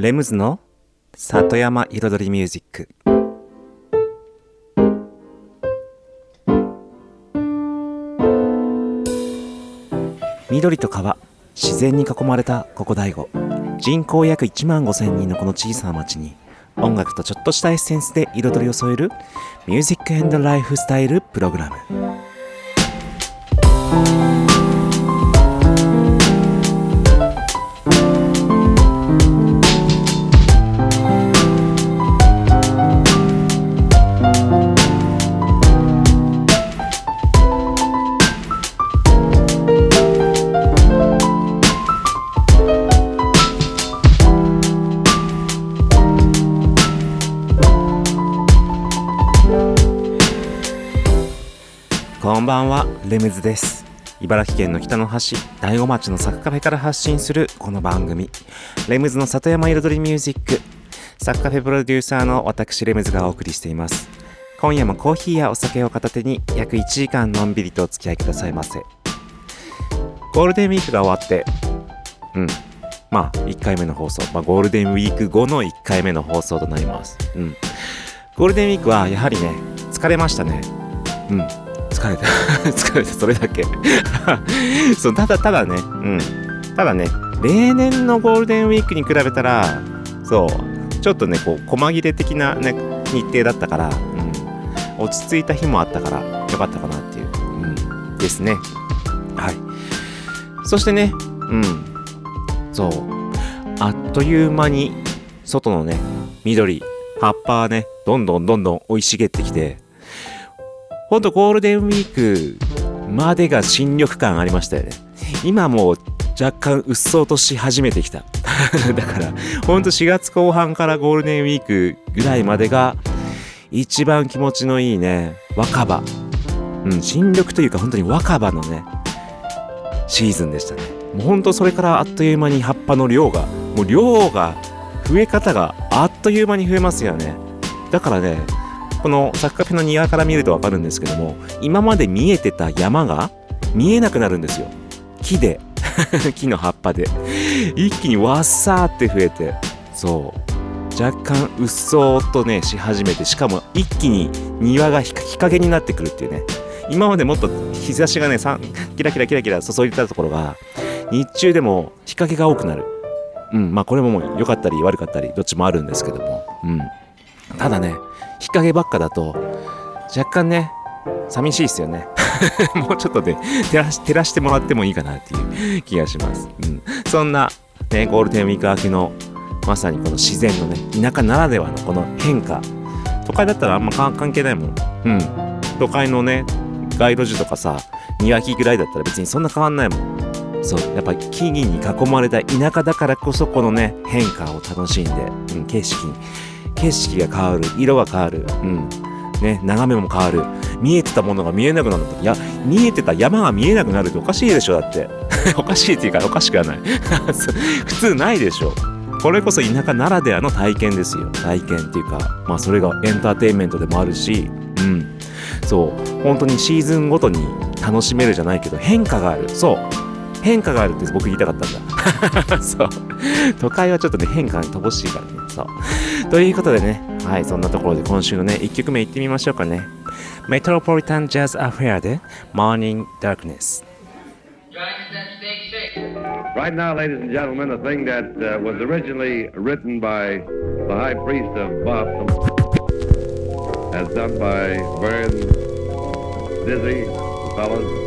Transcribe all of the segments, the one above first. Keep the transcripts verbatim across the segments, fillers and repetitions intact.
レムズの里山彩りミュージック。緑と川、自然に囲まれたここ醍醐。人口約いちまんごせんにんのこの小さな町に、音楽とちょっとしたエッセンスで彩りを添えるミュージック&ライフスタイルプログラム。こんばんは、レムズです。茨城県の北の端、醍醐町のサクカフェから発信するこの番組、レムズの里山彩りミュージック。サクカフェプロデューサーの私レムズがお送りしています。今夜もコーヒーやお酒を片手に約いちじかんのんびりとお付き合いくださいませ。ゴールデンウィークが終わって、うん、まあいっかいめの放送、まあ、ゴールデンウィーク後のいっかいめの放送となります、うん、ゴールデンウィークはやはりね、疲れましたね。うん疲れた疲れたそれだけそうただただね、うん、ただね、例年のゴールデンウィークに比べたらそうちょっとねこう細切れ的な、ね、日程だったから、うん、落ち着いた日もあったからよかったかなっていう、うん、ですね。はい、そしてね、うん、そうあっという間に外のね緑、葉っぱはねどんどんどんどん生い茂ってきて、ほんとゴールデンウィークまでが新緑感ありましたよね。今もう若干うっそうとし始めてきただからほんとしがつこう半からゴールデンウィークぐらいまでが一番気持ちのいいね、若葉、うん、新緑というか本当に若葉のねシーズンでしたね。もうほんとそれからあっという間に葉っぱの量がもう量が増え方があっという間に増えますよね。だからね、このサクカフェの庭から見るとわかるんですけども、今まで見えてた山が見えなくなるんですよ、木で木の葉っぱで一気にわっさーって増えて、そう若干うっそうとねし始めて、しかも一気に庭が日陰になってくるっていうね。今までもっと日差しがねさキラキラキラキラ注いでたところが、日中でも日陰が多くなる。うん、まあこれももう良かったり悪かったりどっちもあるんですけども、うん、ただね日陰ばっかだと若干ね寂しいですよねもうちょっとね照らし、照らしてもらってもいいかなっていう気がします、うん、そんな、ね、ゴールデンウィーク明けのまさにこの自然のね田舎ならではのこの変化、都会だったらあんま関係ないもん、うん、都会のね街路樹とかさ庭木ぐらいだったら別にそんな変わんないもん。そうやっぱり木々に囲まれた田舎だからこそこのね変化を楽しんで、うん、景色に景色が変わる、色が変わる、うんね、眺めも変わる、見えてたものが見えなくなると、いや見えてた山が見えなくなるっておかしいでしょ、だっておかしいっていうかおかしくはない普通ないでしょ。これこそ田舎ならではの体験ですよ。体験っていうか、まあ、それがエンターテインメントでもあるし、うん、そう本当にシーズンごとに楽しめるじゃないけど変化がある。そう変化があるって僕言いたかったんだそう都会はちょっとね変化に乏しいからね。そうということでね、はい、そんなところで今週のねいっきょくめいってみましょうかね。 Metropolitan Jazz Affair で Morning Darkness。 Right now, ladies and gentlemen, a thing that、uh, was originally written by the high priest of Boston as done by Vern Dizzy fellas.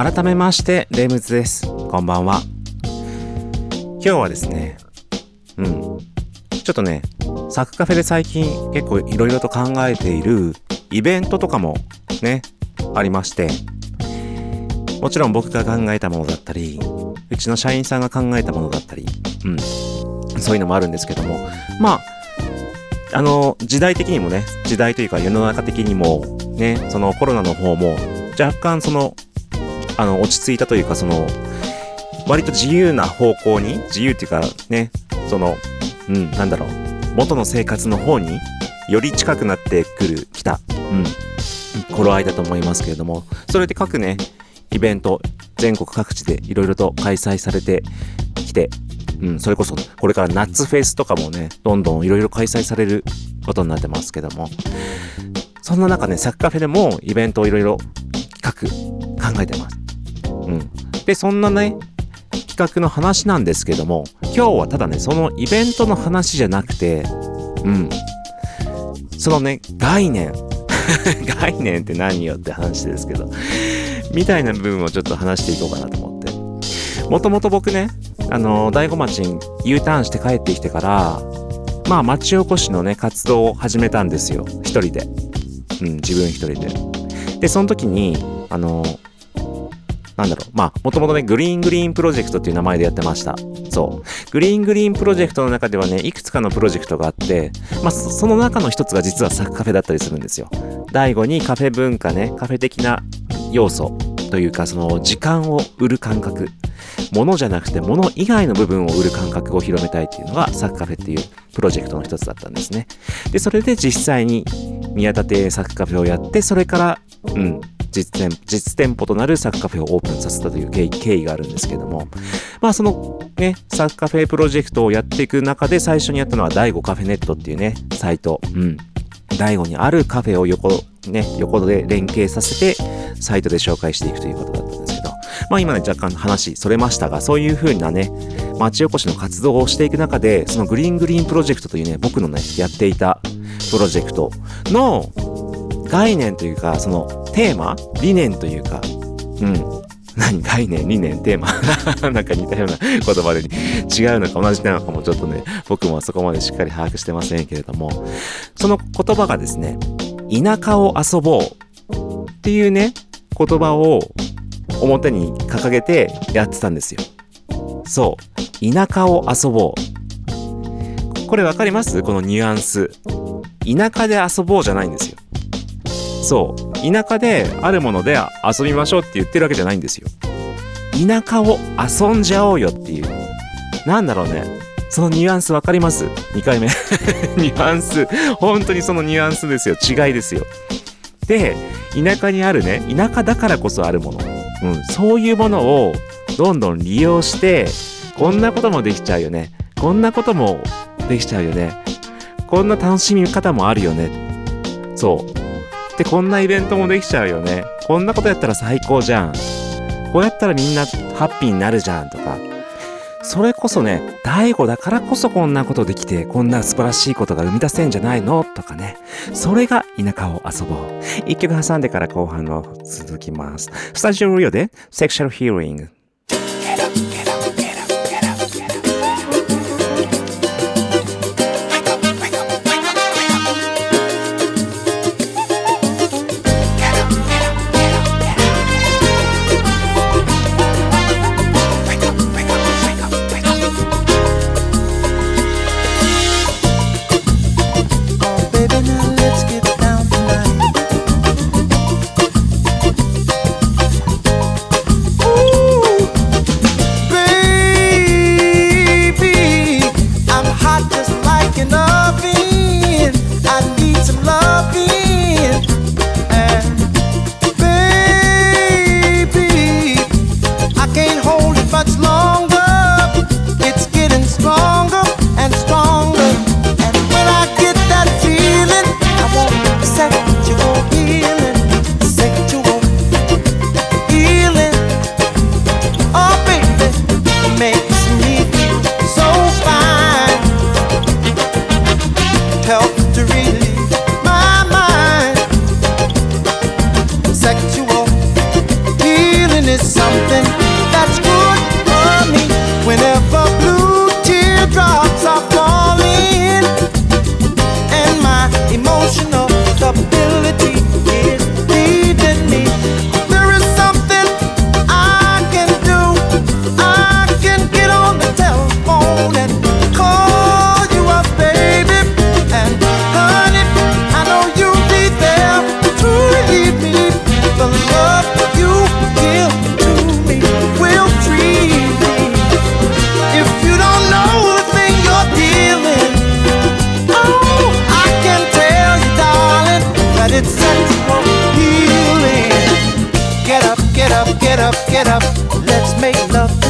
改めましてレイムズです。こんばんは。今日はですね、うんちょっとねサクカフェで最近結構いろいろと考えているイベントとかもねありまして、もちろん僕が考えたものだったりうちの社員さんが考えたものだったり、うんそういうのもあるんですけども、まああの時代的にもね、時代というか世の中的にもね、そのコロナの方も若干そのあの落ち着いたというか、その割と自由な方向に、自由というかね、そのうんなんだろう元の生活の方により近くなってくるきたうん頃合いだと思いますけれども、それで各ねイベント全国各地でいろいろと開催されてきて。うん、それこそこれから夏フェスとかもねどんどんいろいろ開催されることになってますけども、そんな中ねサクカフェでもイベントをいろいろ企画考えてます、うん、でそんなね企画の話なんですけども、今日はただねそのイベントの話じゃなくて、うんそのね概念概念って何よって話ですけどみたいな部分をちょっと話していこうかなと思って、もともと僕ねあの大子町に U ターンして帰ってきてから、まあ町おこしのね活動を始めたんですよ、一人で、うん自分一人で。でその時にあのなんだろう、まあもともとねグリーングリーンプロジェクトっていう名前でやってました。そうグリーングリーンプロジェクトの中ではねいくつかのプロジェクトがあって、まあその中の一つが実はサクカフェだったりするんですよ。大子にカフェ文化ねカフェ的な要素というか、その時間を売る感覚。物じゃなくて物以外の部分を売る感覚を広めたいっていうのがサクカフェっていうプロジェクトの一つだったんですね。でそれで実際に宮舘サクカフェをやって、それから、うん、実店、実店舗となるサクカフェをオープンさせたという経緯、経緯があるんですけども、まあそのねサクカフェプロジェクトをやっていく中で最初にやったのは大子カフェネットっていうねサイト、うん大子にあるカフェを横ね横で連携させてサイトで紹介していくということだったんですけど、まあ今ね若干話それましたが、そういう風なね町おこしの活動をしていく中で、そのグリーングリーンプロジェクトというね僕のねやっていたプロジェクトの概念というか、そのテーマ理念というか、うん何概念理念テーマなんか似たような言葉で違うのか同じなのかもちょっとね僕もそこまでしっかり把握してませんけれども、その言葉がですね田舎を遊ぼうっていうね言葉を表に掲げてやってたんですよ。そう田舎を遊ぼう、これわかります？このニュアンス。田舎で遊ぼうじゃないんですよ。そう田舎であるもので遊びましょうって言ってるわけじゃないんですよ。田舎を遊んじゃおうよっていう、なんだろうねそのニュアンスわかります？にかいめニュアンス本当にそのニュアンスですよ、違いですよ。で田舎にあるね田舎だからこそあるもの、うん、そういうものをどんどん利用して、こんなこともできちゃうよね、こんなこともできちゃうよね、こんな楽しみ方もあるよね、そうでこんなイベントもできちゃうよね、こんなことやったら最高じゃん、こうやったらみんなハッピーになるじゃんとか、それこそね大子だからこそこんなことできて、こんな素晴らしいことが生み出せんじゃないのとかね、それが田舎を遊ぼう。一曲挟んでから後半の続きます。スタジオリオでセクシャルヒーリング。It's of the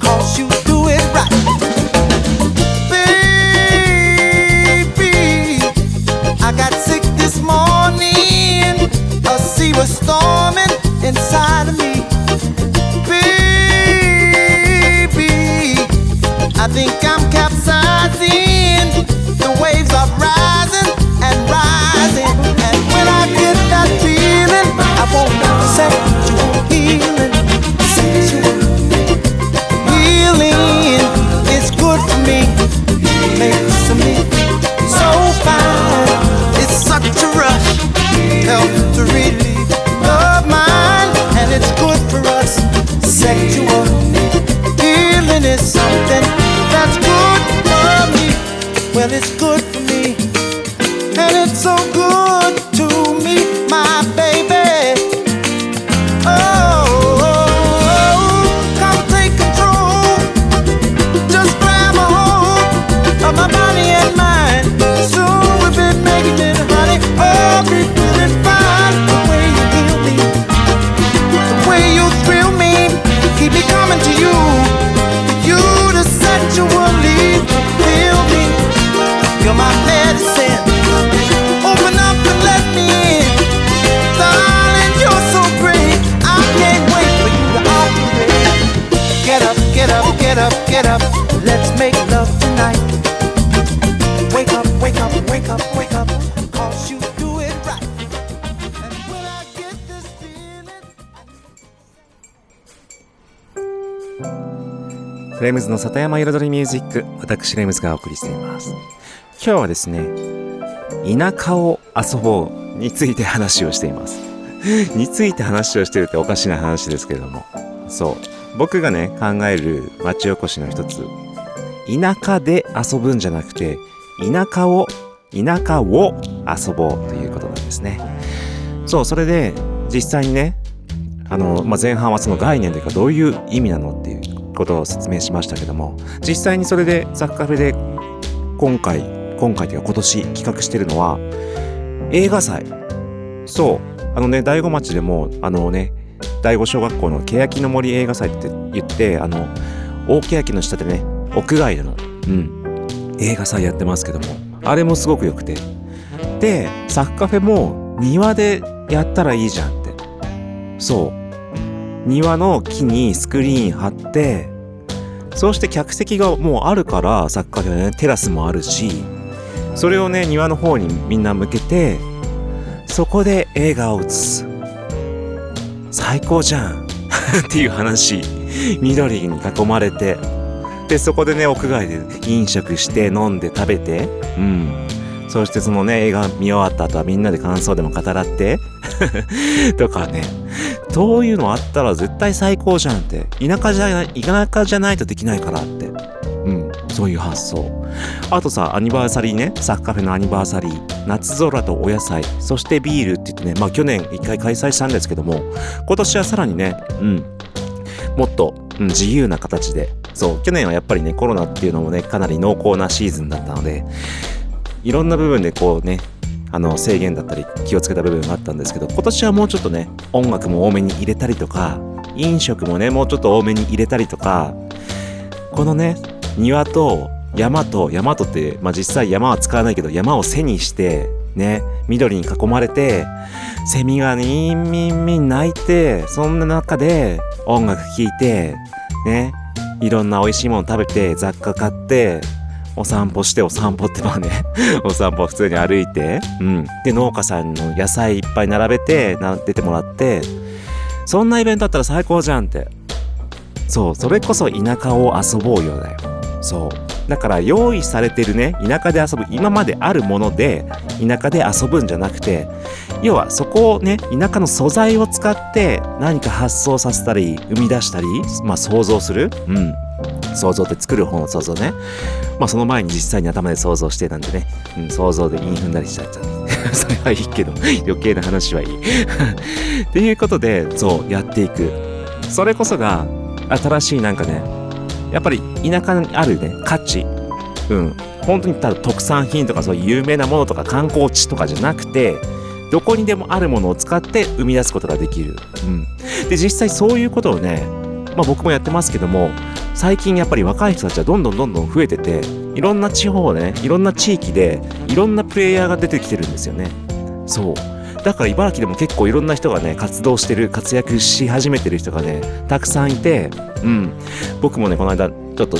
'cause you do it right. Baby, I got sick this morning. A sea was storming inside of me. Baby, I think I'm capsizing. The waves are rising and rising. And when I get that feeling, I won't sexual healing. Sexual healing is good for me. Makes me so fine. It's such a rush. Help to relieve the mind. And it's good for us. Sexual healing is something that's good for me. Well, it's good for me. And it's so good to meet my baby. Oh, oh, oh, come take control. Just grab a hold of my body and mind. Soon we'll be making it, honey. Oh, be feeling fine. The way you heal me, the way you thrill me, keep me coming to you. You the sexually feel me. You're my medicine. Get up, get up, let's make love tonight. Wake up, wake up, wake up, wake up, 'cause you do it right. And when I get this feeling. フレムズの里山彩りミュージック、私レムズがお送りしています。今日はですね、田舎を遊ぼうについて話をしています。について話をしてるっておかしな話ですけれども、そう。僕がね、考える町おこしの一つ、田舎で遊ぶんじゃなくて、田舎を、田舎を遊ぼうということなんですね。そう、それで実際にね、あの、まあ、前半はその概念というかどういう意味なのっていうことを説明しましたけども、実際にそれでザ・カフェで今回、今回というか今年企画してるのは、映画祭。そう、あのね、大子町でも、あのね、第五小学校の欅の森映画祭って言って、あの大欅の下でね、屋外での、うん、映画祭やってますけども、あれもすごく良くて、でサッカフェも庭でやったらいいじゃんって、そう庭の木にスクリーン貼って、そうして客席がもうあるから、サッカフェはね、テラスもあるし、それをね、庭の方にみんな向けて、そこで映画を映す、最高じゃんっていう話。緑に囲まれて、でそこでね、屋外で飲食して飲んで食べて、うん、そしてそのね、映画見終わった後はみんなで感想でも語らってとかね、そういうのあったら絶対最高じゃんって、田舎じゃない、田舎じゃないとできないからって、うん、そういう発想。あとさ、アニバーサリーね、サッカフェのアニバーサリー、夏空とお野菜、そしてビールって言ってね、まあ去年一回開催したんですけども、今年はさらにね、うん、もっと、うん、自由な形で、そう、去年はやっぱりね、コロナっていうのもね、かなり濃厚なシーズンだったので、いろんな部分でこうね、あの制限だったり気をつけた部分があったんですけど、今年はもうちょっとね、音楽も多めに入れたりとか、飲食もね、もうちょっと多めに入れたりとか、このね、庭と山と山とって、まあ、実際山は使わないけど、山を背にしてね、緑に囲まれて、セミがニンミンミン鳴いて、そんな中で音楽聴いてね、いろんな美味しいもの食べて、雑貨買って、お散歩して、お散歩ってまあねお散歩普通に歩いて、うん、で農家さんの野菜いっぱい並べて出てもらって、そんなイベントだったら最高じゃんって、そう、それこそ田舎を遊ぼうよだよ。そうだから、用意されてるね、田舎で遊ぶ、今まであるもので田舎で遊ぶんじゃなくて、要はそこをね、田舎の素材を使って何か発想させたり生み出したり、まあ想像する、うん、想像って作る方の想像ね、まあその前に実際に頭で想像してなんでね、うん、想像で韻踏んだりしちゃったそれはいいけど余計な話はいいっていうことで、そうやっていく、それこそが新しい、なんかね、やっぱり田舎にあるね、価値、うん、本当にただ特産品とか、そういう有名なものとか観光地とかじゃなくて、どこにでもあるものを使って生み出すことができる、うん、で実際そういうことをね、まあ、僕もやってますけども、最近やっぱり若い人たちはどんどんどんどん増えてて、いろんな地方ね、いろんな地域でいろんなプレイヤーが出てきてるんですよね。そうだから茨城でも結構いろんな人がね活動してる、活躍し始めてる人がねたくさんいて、うん、僕もねこの間ちょっと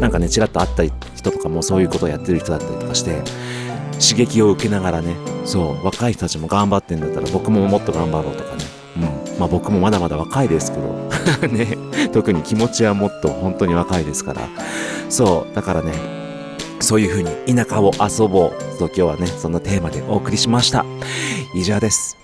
なんかねちらっと会った人とかもそういうことをやってる人だったりとかして、刺激を受けながらね、そう若い人たちも頑張ってんだったら僕ももっと頑張ろうとかね、うん、まあ僕もまだまだ若いですけどね、特に気持ちはもっと本当に若いですから、そうだからね、そういう風に田舎を遊ぼうと今日はねそんなテーマでお送りしました。以上です。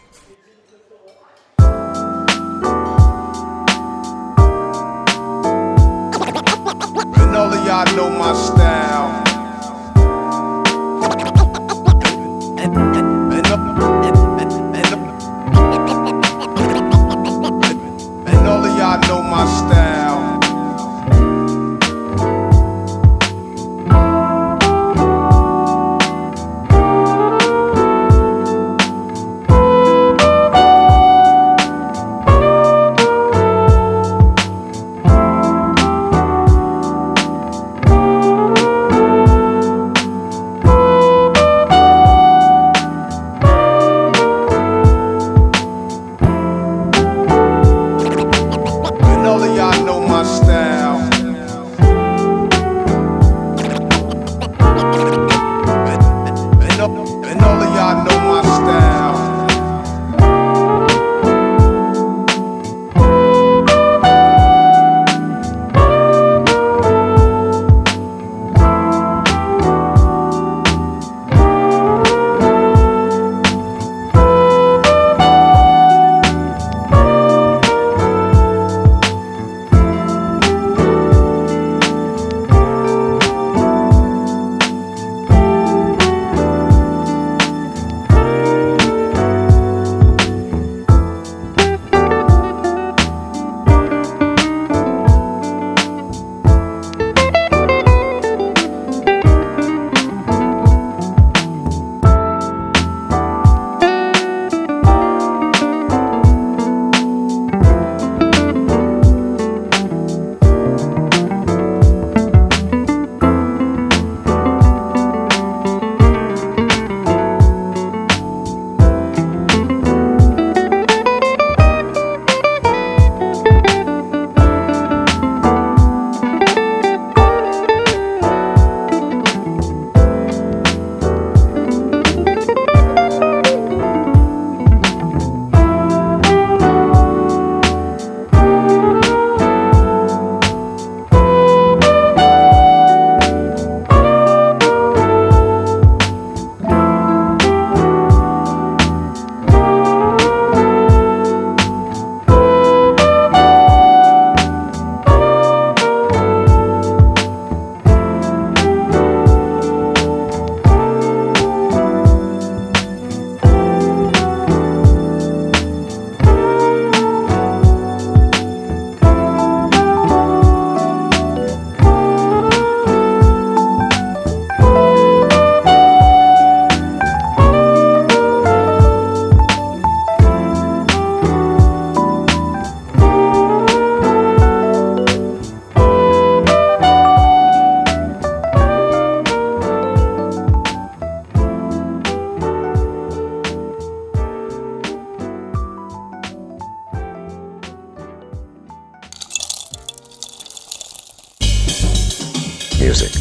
Music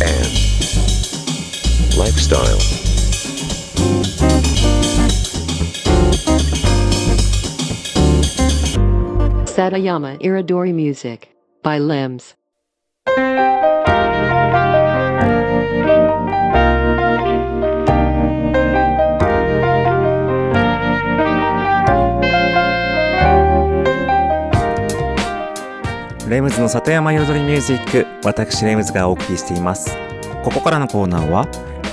and lifestyle. Satayama Iridori Music by Limbs.レムズの里山彩りミュージック、私レムズがお送りしています。ここからのコーナーは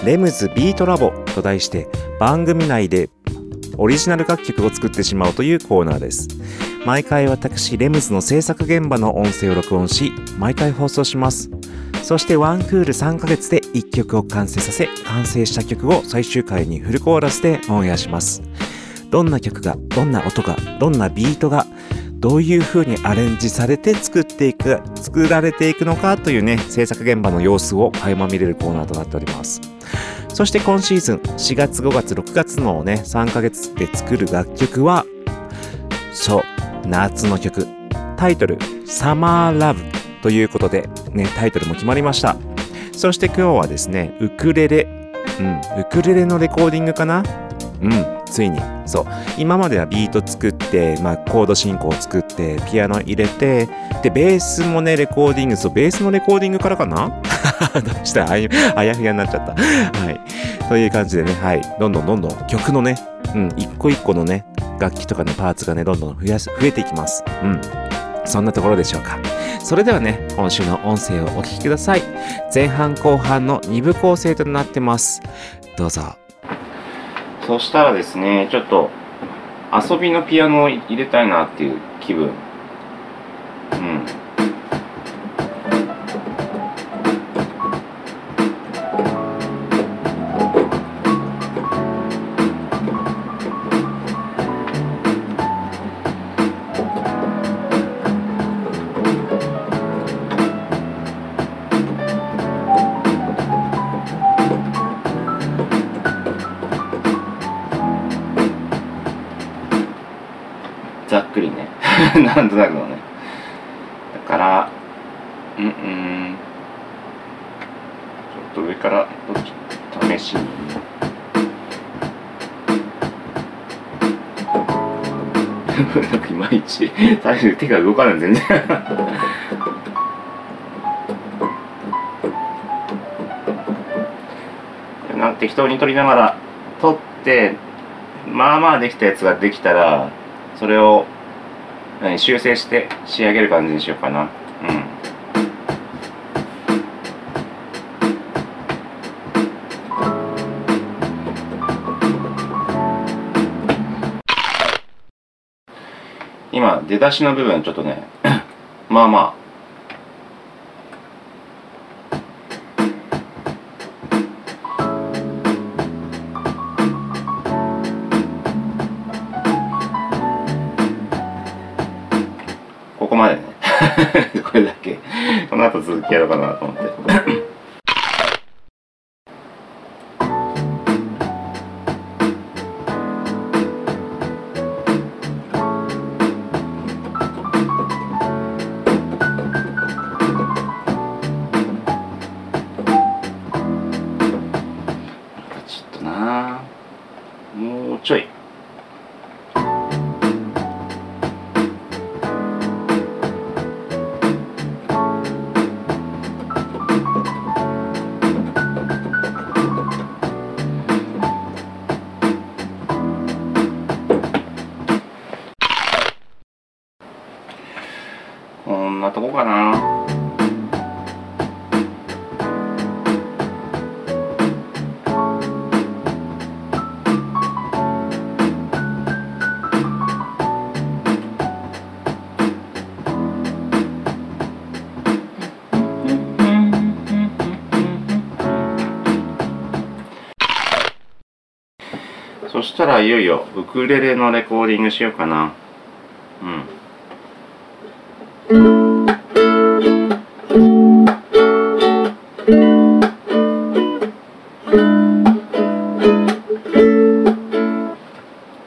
レムズビートラボと題して、番組内でオリジナル楽曲を作ってしまうというコーナーです。毎回私レムズの制作現場の音声を録音し、毎回放送します。そしてワンクールさんかげつでいっきょくを完成させ、完成した曲を最終回にフルコーラスでオンエアします。どんな曲が、どんな音が、どんなビートが、どういう風にアレンジされて作っていく、作られていくのかというね、制作現場の様子を垣間見れるコーナーとなっております。そして今シーズン、しがつ、ごがつ、ろくがつのね、さんかげつで作る楽曲は、そう、夏の曲。タイトル、サマーラブということで、ね、タイトルも決まりました。そして今日はですね、ウクレレ、うん、ウクレレのレコーディングかな？うん。ついにそう今まではビート作って、まあ、コード進行を作ってピアノ入れてでベースもねレコーディングそうベースのレコーディングからかなどうしたあやふやになっちゃったはいという感じでね、はい、どんどんどんどん曲のね、うん、一個一個のね楽器とかのパーツがねどんどん増やす増えていきます、うん、そんなところでしょうか。それではね今週の音声をお聞きください。前半後半のに部構成となってます。どうぞ。そしたらですね、ちょっと遊びのピアノを入れたいなっていう気分。うん。ざっくりねなんとなくのねだからうんうんちょっと上からどっち試しになんかいまいち最初手が動かない全然なんて適当に取りながら取ってまあまあできたやつができたらそれを修正して仕上げる感じにしようかな。うん。今出だしの部分ちょっとねまあまこれだけこの後続きやろうかなと思ってちょっとなもうちょいそしたらいよいよウクレレのレコーディングしようかな。うん。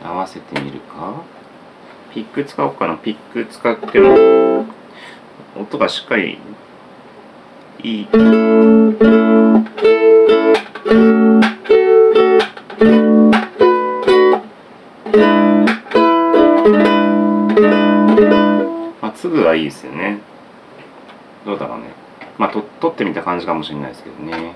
合わせてみるか。ピック使おうかな。ピック使っても音がしっかりいい。いいですよね。どうだろうね。まあと撮ってみた感じかもしれないですけどね。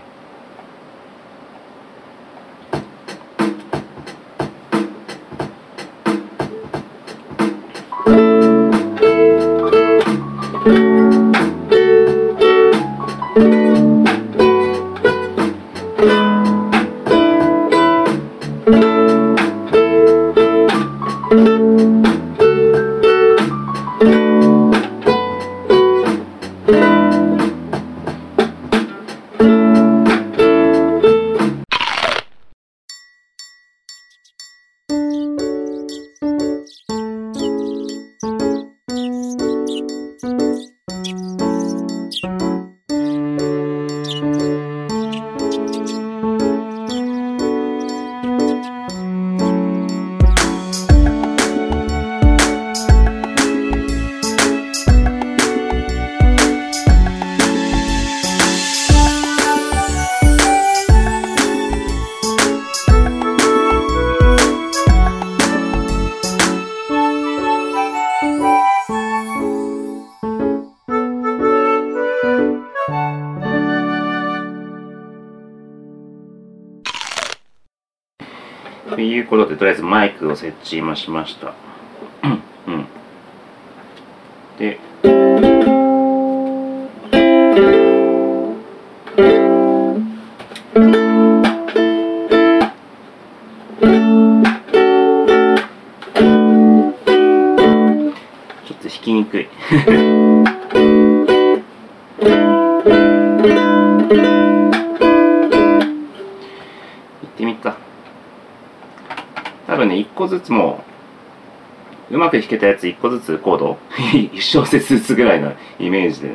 ことでとりあえずマイクを設置今しました。うん、で、ちょっと弾きにくい。いっこずつもううまく弾けたやついっこずつコードいち 小節ずつぐらいのイメージでね。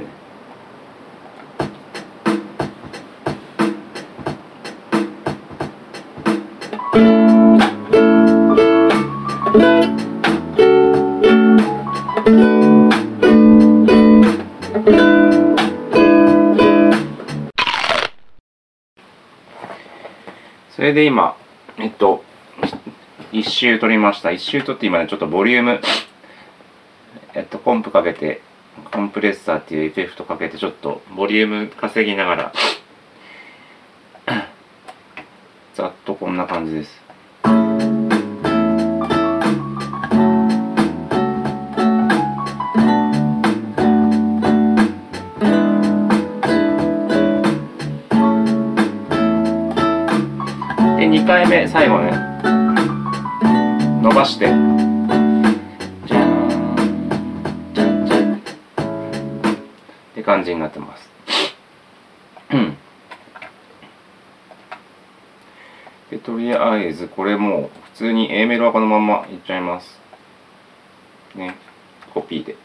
それで今えっと一周取りました。一周取って今ね、ちょっとボリューム、えっと、コンプかけて、コンプレッサーっていうエフェクトかけて、ちょっとボリューム稼ぎながら、ざっとこんな感じです。で、にかいめ、最後ね。伸ばして、って感じになってます。で、とりあえずこれもう普通に A メロはこのままいっちゃいます。ね、コピーで。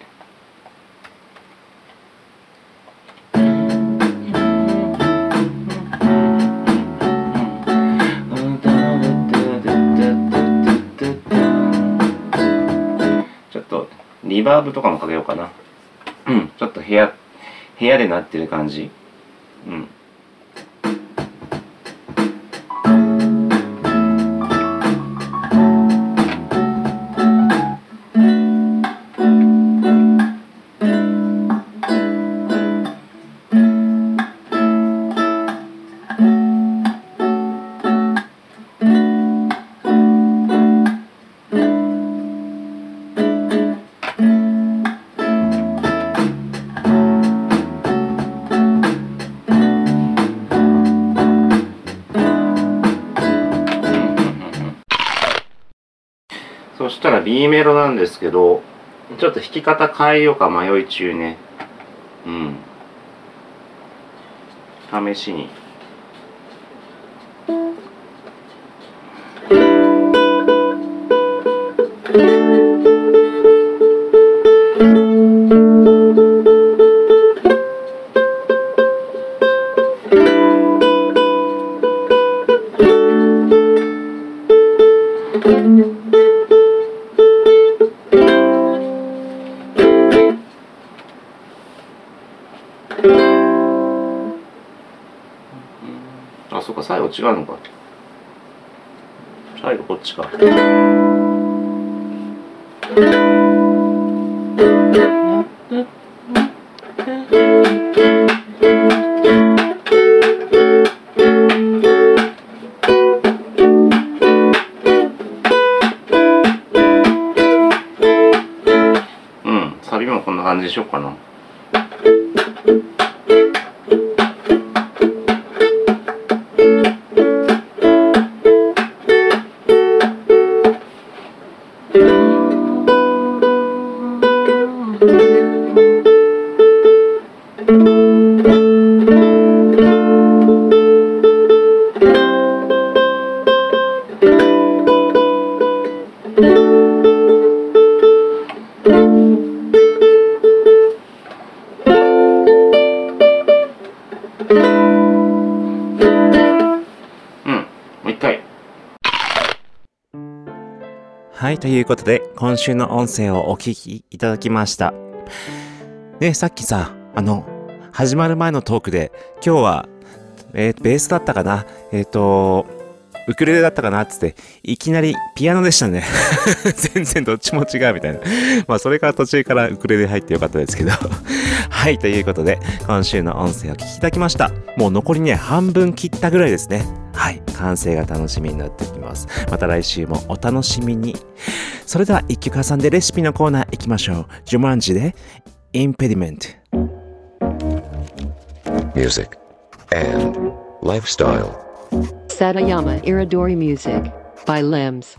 リバーブとかもかけようかな。うん、ちょっと部屋、部屋でなってる感じ。うん。そしたら B メロなんですけど、ちょっと弾き方変えようか迷い中ね。うん。試しに。あ、そうか、最後違うのか。最後こっちか。うん、サビもこんな感じでしようかな。はい、ということで、今週の音声をお聞きいただきました。ね、さっきさ、あの、始まる前のトークで、今日は、えー、ベースだったかな、えっと、ウクレレだったかなってって、いきなりピアノでしたね。全然どっちも違うみたいな。まあ、それから途中からウクレレ入ってよかったですけど。はい、ということで、今週の音声を聞きいただきました。もう残りね、半分切ったぐらいですね。はい、完成が楽しみになってきます。また来週もお楽しみに。それではいっきょく挟んでレシピのコーナーいきましょう。ジュマンジでインペディメント。ミュージック&ライフスタイル。サダヤマイラドリミュージック by Limbs。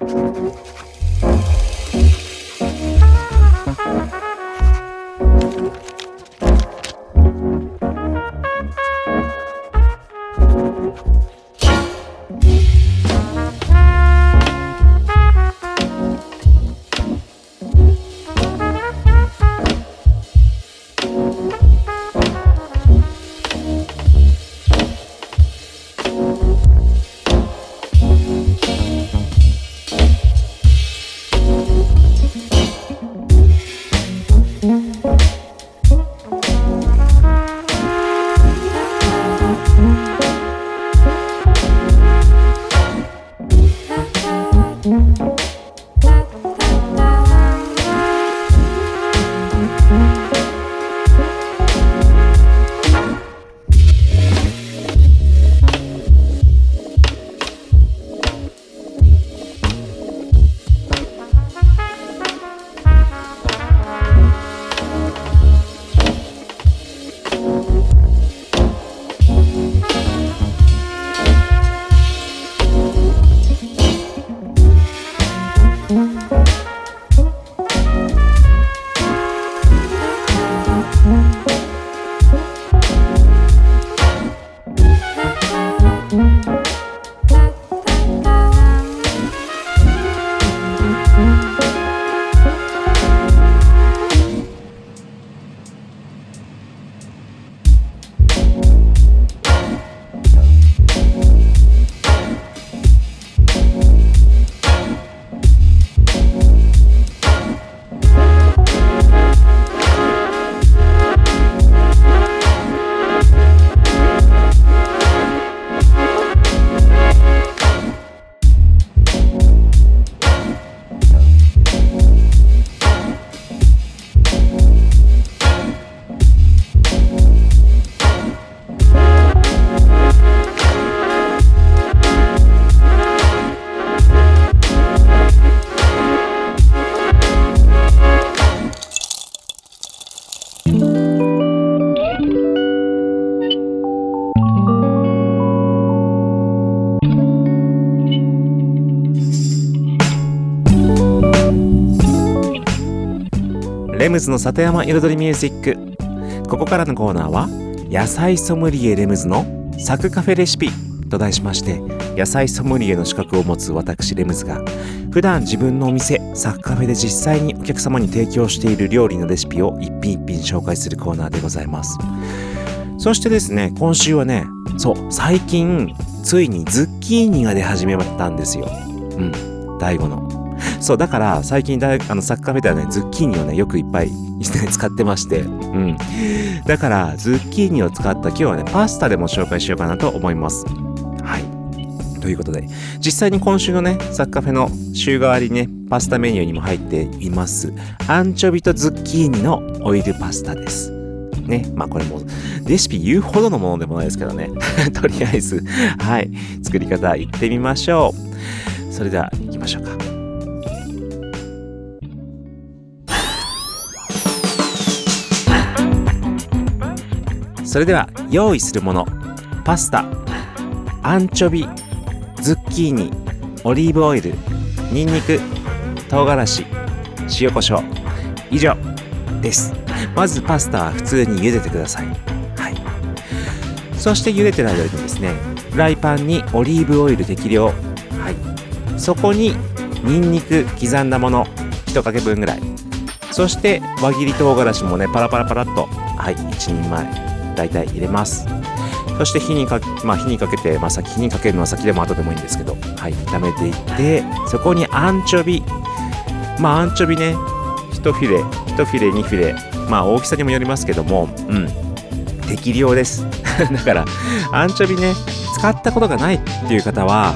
レムズの里山彩りミュージック。ここからのコーナーは野菜ソムリエレムズのサクカフェレシピと題しまして、野菜ソムリエの資格を持つ私レムズが普段自分のお店サクカフェで実際にお客様に提供している料理のレシピを一品一品紹介するコーナーでございます。そしてですね、今週はね、そう最近ついにズッキーニが出始めたんですよ。うん、大悟のそうだから最近だあのサッカーフェではね、ズッキーニをねよくいっぱい使ってまして、うん、だからズッキーニを使った今日はねパスタでも紹介しようかなと思います。はい、ということで実際に今週のねサッカーフェの週替わりにねパスタメニューにも入っていますアンチョビとズッキーニのオイルパスタですね。まあこれもレシピ言うほどのものでもないですけどねとりあえずはい作り方いってみましょう。それでは行きましょうか。それでは用意するもの、パスタ、アンチョビ、ズッキーニ、オリーブオイル、ニンニク、唐辛子、塩コショウ、以上です。まずパスタは普通に茹でてください。はい、そして茹でてる間にですね、フライパンにオリーブオイル適量、はい、そこにニンニク刻んだもの一かけ分ぐらい、そして輪切り唐辛子もねパラパラパラっと、はい、いちにんまえ大体入れます。そして火にか、まあ、火にかけて、まあ、先火にかけるのは先でも後でもいいんですけど、はい、炒めていって、そこにアンチョビ、まあアンチョビね、いちフィレ、いちフィレ、にフィレ、まあ大きさにもよりますけども、うん、適量ですだからアンチョビね使ったことがないっていう方は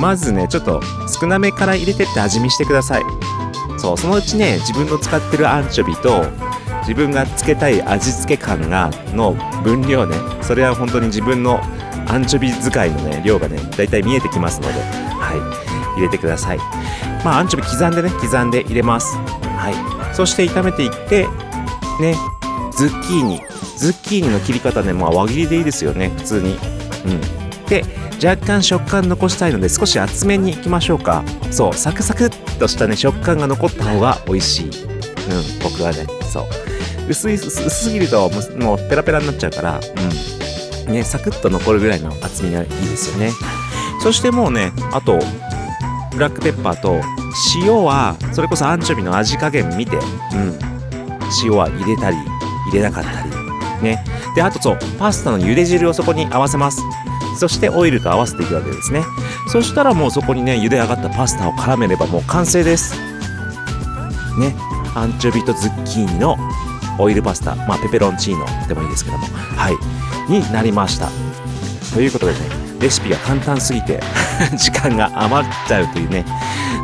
まずねちょっと少なめから入れてって味見してください。そう、そのうちね自分の使ってるアンチョビと自分がつけたい味付け感がの分量ね、それは本当に自分のアンチョビ使いの、ね、量がねだいたい見えてきますので、はい、入れてください。まあ、アンチョビ刻んでね刻んで入れます、はい、そして炒めていってね、ズッキーニズッキーニの切り方ね、まあ、輪切りでいいですよね普通に、うん、で若干食感残したいので少し厚めにいきましょうか。そうサクサクっとした、ね、食感が残った方が美味しい、うん、僕はねそう薄い、薄すぎるともうペラペラになっちゃうから、うんね、サクッと残るぐらいの厚みがいいですよね。そしてもうねあとブラックペッパーと塩はそれこそアンチョビの味加減見て、うん、塩は入れたり入れなかったりね。であとそうパスタの茹で汁をそこに合わせます。そしてオイルと合わせていくわけですね。そしたらもうそこにね茹で上がったパスタを絡めればもう完成ですね。アンチョビとズッキーニのオイルパスタ、まあ、ペペロンチーノでもいいですけども、はい、になりました。ということでね、レシピが簡単すぎて時間が余っちゃうというね。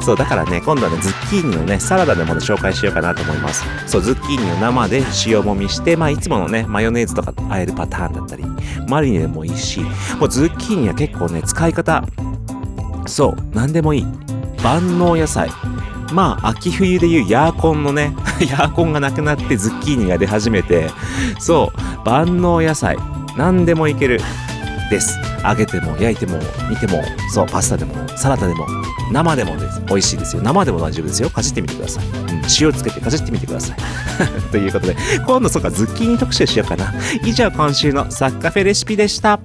そうだからね、今度は、ね、ズッキーニのねサラダでも、ね、紹介しようかなと思います。そうズッキーニを生で塩もみして、まあいつものねマヨネーズとか和えるパターンだったり、マリネでもいいし、もうズッキーニは結構ね使い方、そう何でもいい万能野菜。まあ秋冬でいうヤーコンのねヤーコンがなくなってズッキーニが出始めて、そう万能野菜何でもいけるです。揚げても焼いても煮ても、そうパスタでもサラダでも生でもです。美味しいですよ。生でも大丈夫ですよ。かじってみてください、うん、塩つけてかじってみてくださいということで今度そうかズッキーニ特集しようかな。以上今週のサッカフェレシピでした。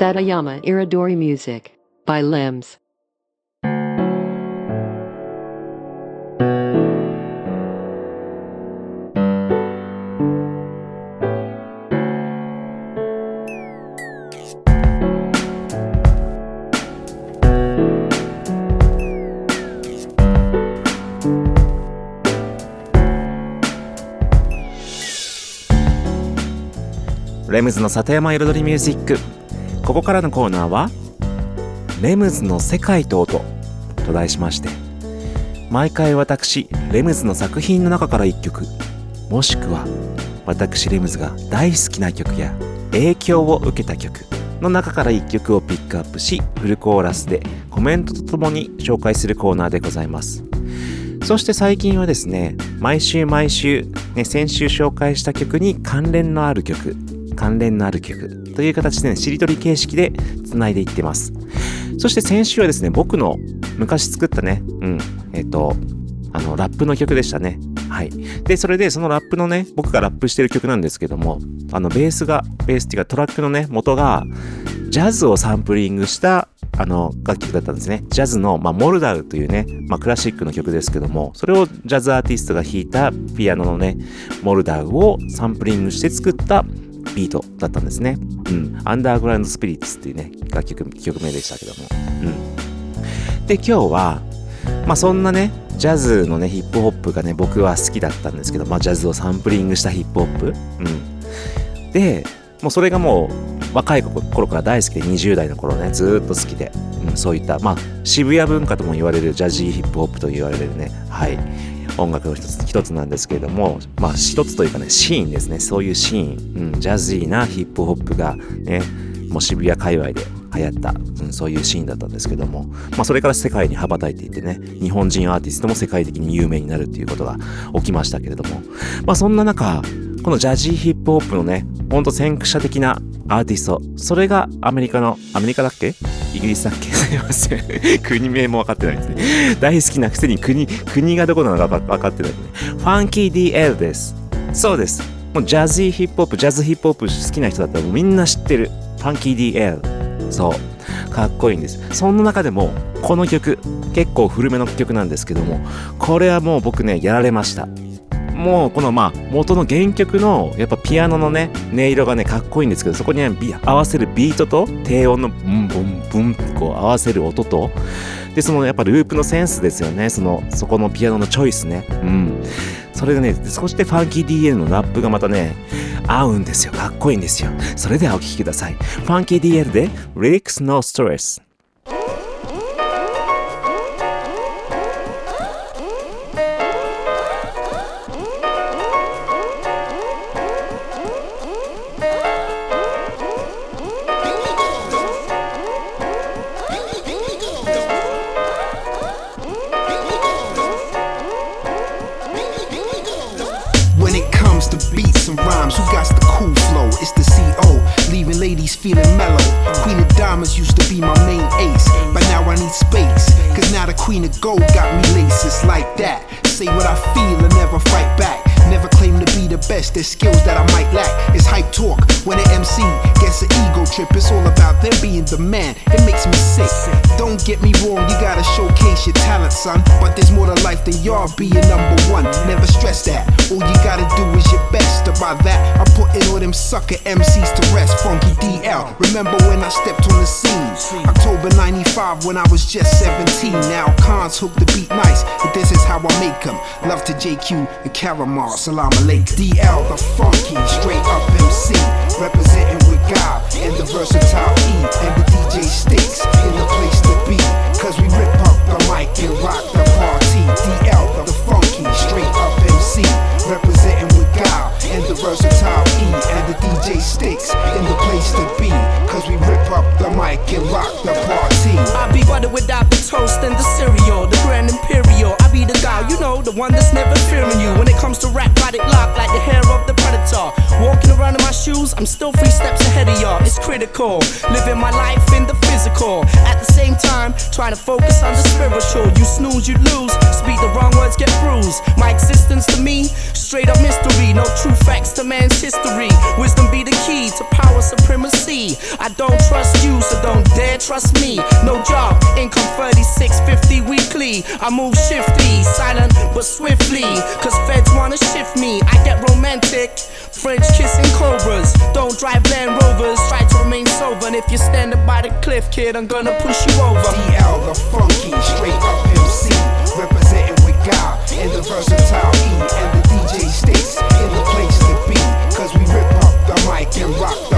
Satayama Iridori Music by Limbs。レムズの里山彩りミュージック。ここからのコーナーはレムズの世界と音と題しまして、毎回私レムズの作品の中からいっきょく、もしくは私レムズが大好きな曲や影響を受けた曲の中からいっきょくをピックアップし、フルコーラスでコメントとともに紹介するコーナーでございます。そして最近はですね、毎週毎週、ね、先週紹介した曲に関連のある曲関連のある曲という形で、ね、しりとり形式でつないでいってます。そして先週はですね、僕の昔作ったね、うん、えっと、あのラップの曲でしたね。はい。で、それでそのラップのね、僕がラップしてる曲なんですけども、あのベースが、ベースっていうかトラックのね、元がジャズをサンプリングしたあの楽曲だったんですね。ジャズの、まあ、モルダウというね、まあ、クラシックの曲ですけども、それをジャズアーティストが弾いたピアノのね、モルダウをサンプリングして作ったビートだったんですね。うん。アンダーグラウンドスピリッツっていうね、楽曲、曲名でしたけども。うん。で、今日は、まあそんなね、ジャズのね、ヒップホップがね、僕は好きだったんですけど、まあジャズをサンプリングしたヒップホップ。うん。で、もうそれがもう若い頃から大好きで、にじゅうだいの頃ね、ずーっと好きで、うん、そういった、まあ渋谷文化とも言われるジャジーヒップホップと言われるね、はい、音楽の一つ、一つなんですけれども、まあ一つというかね、シーンですね、そういうシーン、うん、ジャジーなヒップホップがね、もう渋谷界隈で流行った、うん、そういうシーンだったんですけども、まあ、それから世界に羽ばたいていってね、日本人アーティストも世界的に有名になるっていうことが起きましたけれども、まあ、そんな中、このジャジーヒップホップのね、ほんと先駆者的なアーティスト、それがアメリカのアメリカだっけイギリスだっけすいません国名も分かってないですね。大好きなくせに国国がどこなのか分かってないですね。ファンキー ディーエル です。そうです、もうジャジーヒップホップ、ジャズヒップホップ好きな人だったらもうみんな知ってるファンキー ディーエル、そうかっこいいんです。そんな中でもこの曲、結構古めの曲なんですけども、これはもう僕ね、やられました。もうこのまあ元の原曲のやっぱピアノのね、音色がねかっこいいんですけど、そこに、ね、合わせるビートと低音のブンブンブンってこう合わせる音と、でそのやっぱループのセンスですよね、そのそこのピアノのチョイスね、うん、それがね、少しでファンキー ディーエル のラップがまたね合うんですよ、かっこいいんですよ。それではお聴きください。ファンキー ディーエル で Lyrics No Stress。Feeling mellow, Queen of Diamonds used to be my main ace. But now I need space, cause now the Queen of Gold got me laced. It's like that, say what I feel and never fight back. Never claim to be the best, there's skills that I might lack. It's hype talk, when an M C gets an ego trip. It's all about them being the man, it makes me sick. Don't get me wrong, you gotta showcase your talent, son. But there's more to life than y'all being number one. Never stress that, all you gotta do is your best. About that, I'm putting all them sucker M Cs to rest. Funky D L, remember when I stepped on the scene? October ninety-five when I was just seventeen. Now cons hook the beat nice, and this is how I make them. Love to J Q and Caramar, Salam Alaikum. D L the funky, straight up M C, representing with God and the versatile E and the D J Sticks in the place to be. Cause we rip up the mic and rock the party. D L the funky, straight up M C, representing with God and the versatile E and the D J Sticks in the place to be. Cause we rip up the mic and rock the party. I be butter without the toast and the cereal, the Grand Imperial. I be the guy, you know, the one that's never fearing you. When it comes to rap, body lock like the hair of the predator. Walking around in my shoes, I'm still three steps ahead of y'all. It's critical, living my life in the physical. At the same time, trying to focus on the spiritual. You snooze, you lose, speak the wrong words, get bruised. My existence to me, straight up mystery. No true facts to man's history. Wisdom be the key to power supremacy. I don't trust you, so don't dare trust me. No job, income thirty-six fifty weekly. I move shifty, silent but swiftly. Cause feds wanna shift me, I get romantic. French kissing cobras, don't drive Land Rovers. Try to remain sober, and if you're standing by the cliff, kid, I'm gonna push you over. D L the funky, straight up M C, representing with God and the versatile E and the D J Sticks in the place to be. Cause we rip up the mic and rock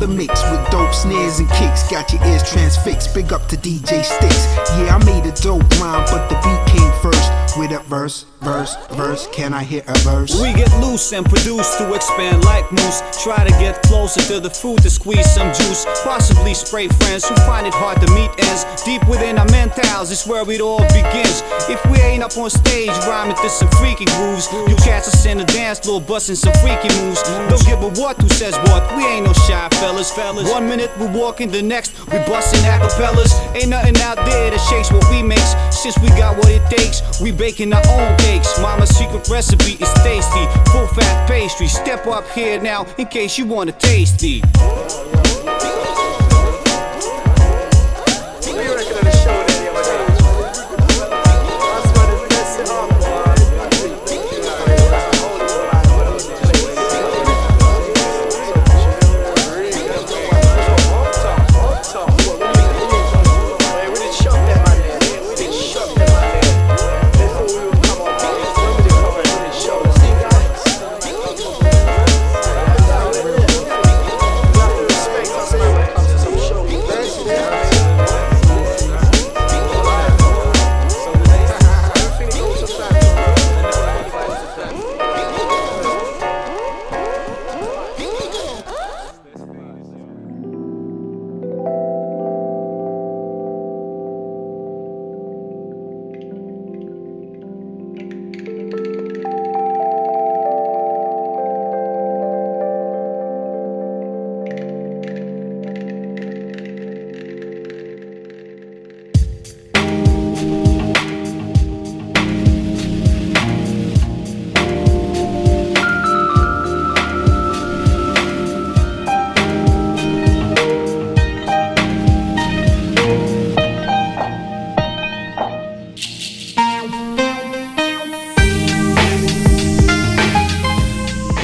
the mix with dope snares and kicks. Got your ears transfixed, big up to D J Sticks. Yeah, I made a dope rhyme, but the beat came first. With a verse, verse, verse, can I hear a verse? We get loose and produce to expand like moose. Try to get closer to the fruit to squeeze some juice. Possibly spray friends who find it hard to meet ends. Deep within our mentals is where it all begins. If we ain't up on stage rhyming to some freaky grooves, you cats us in the dance floor busting some freaky moves. Don't give a what who says what, we ain't no shy fellas, fellas. One minute we walking, the next we busting acapellas. Ain't nothing out there that shakes what we makes. Since we got what it takes, we baking our own cakes. Mama's secret recipe is tasty, full fat pastry. Step up here now in case you want a tasty.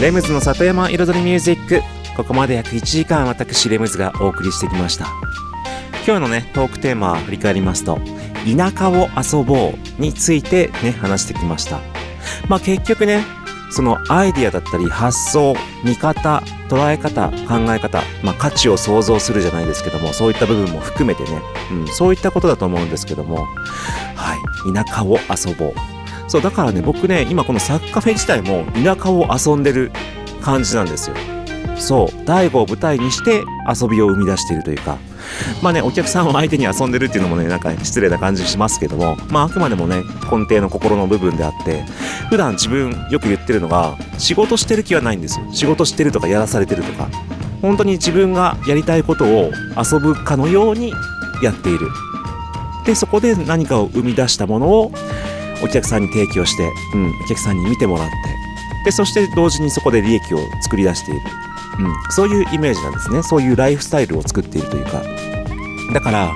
レムズの里山彩りミュージック、ここまで約いちじかん私レムズがお送りしてきました。今日のねトークテーマを振り返りますと、田舎を遊ぼうについてね話してきました。まあ結局ねそのアイディアだったり発想、見方、捉え方、考え方、まあ価値を創造するじゃないですけども、そういった部分も含めてね、うん、そういったことだと思うんですけども、はい、田舎を遊ぼう。そうだからね僕ね今このサッカーフェ自体も田舎を遊んでる感じなんですよ。そう大悟を舞台にして遊びを生み出しているというか、まあねお客さんを相手に遊んでるっていうのもねなんか失礼な感じしますけども、まああくまでもね根底の心の部分であって、普段自分よく言ってるのが仕事してる気はないんですよ。仕事してるとかやらされてるとか、本当に自分がやりたいことを遊ぶかのようにやっている。でそこで何かを生み出したものをお客さんに提供して、うん、お客さんに見てもらって、でそして同時にそこで利益を作り出している、うん、そういうイメージなんですね。そういうライフスタイルを作っているというか、だから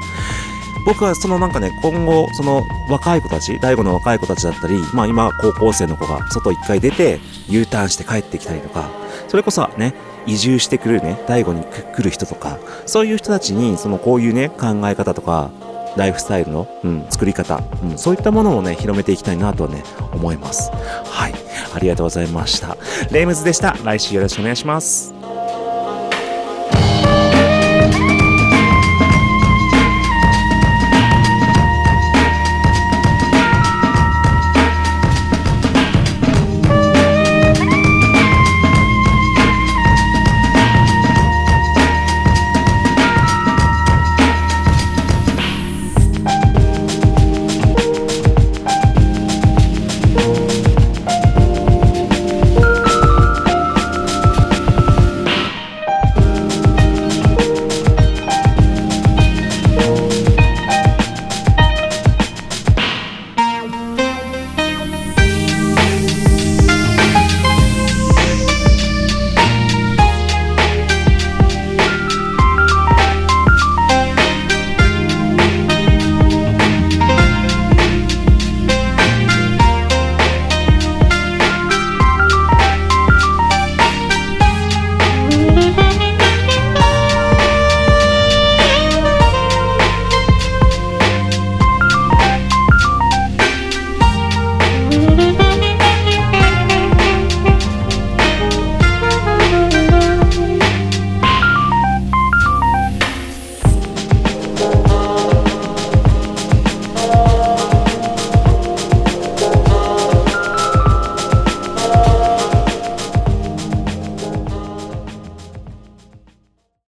僕はそのなんかね今後その若い子たち、大悟の若い子たちだったり、まあ今高校生の子が外一回出て U ターンして帰ってきたりとか、それこそね移住してくるね大悟に来る人とか、そういう人たちにそのこういうね考え方とかライフスタイルの、うん、作り方、うん、そういったものをね広めていきたいなとはね思います。はい、ありがとうございました。レムズでした。来週よろしくお願いします。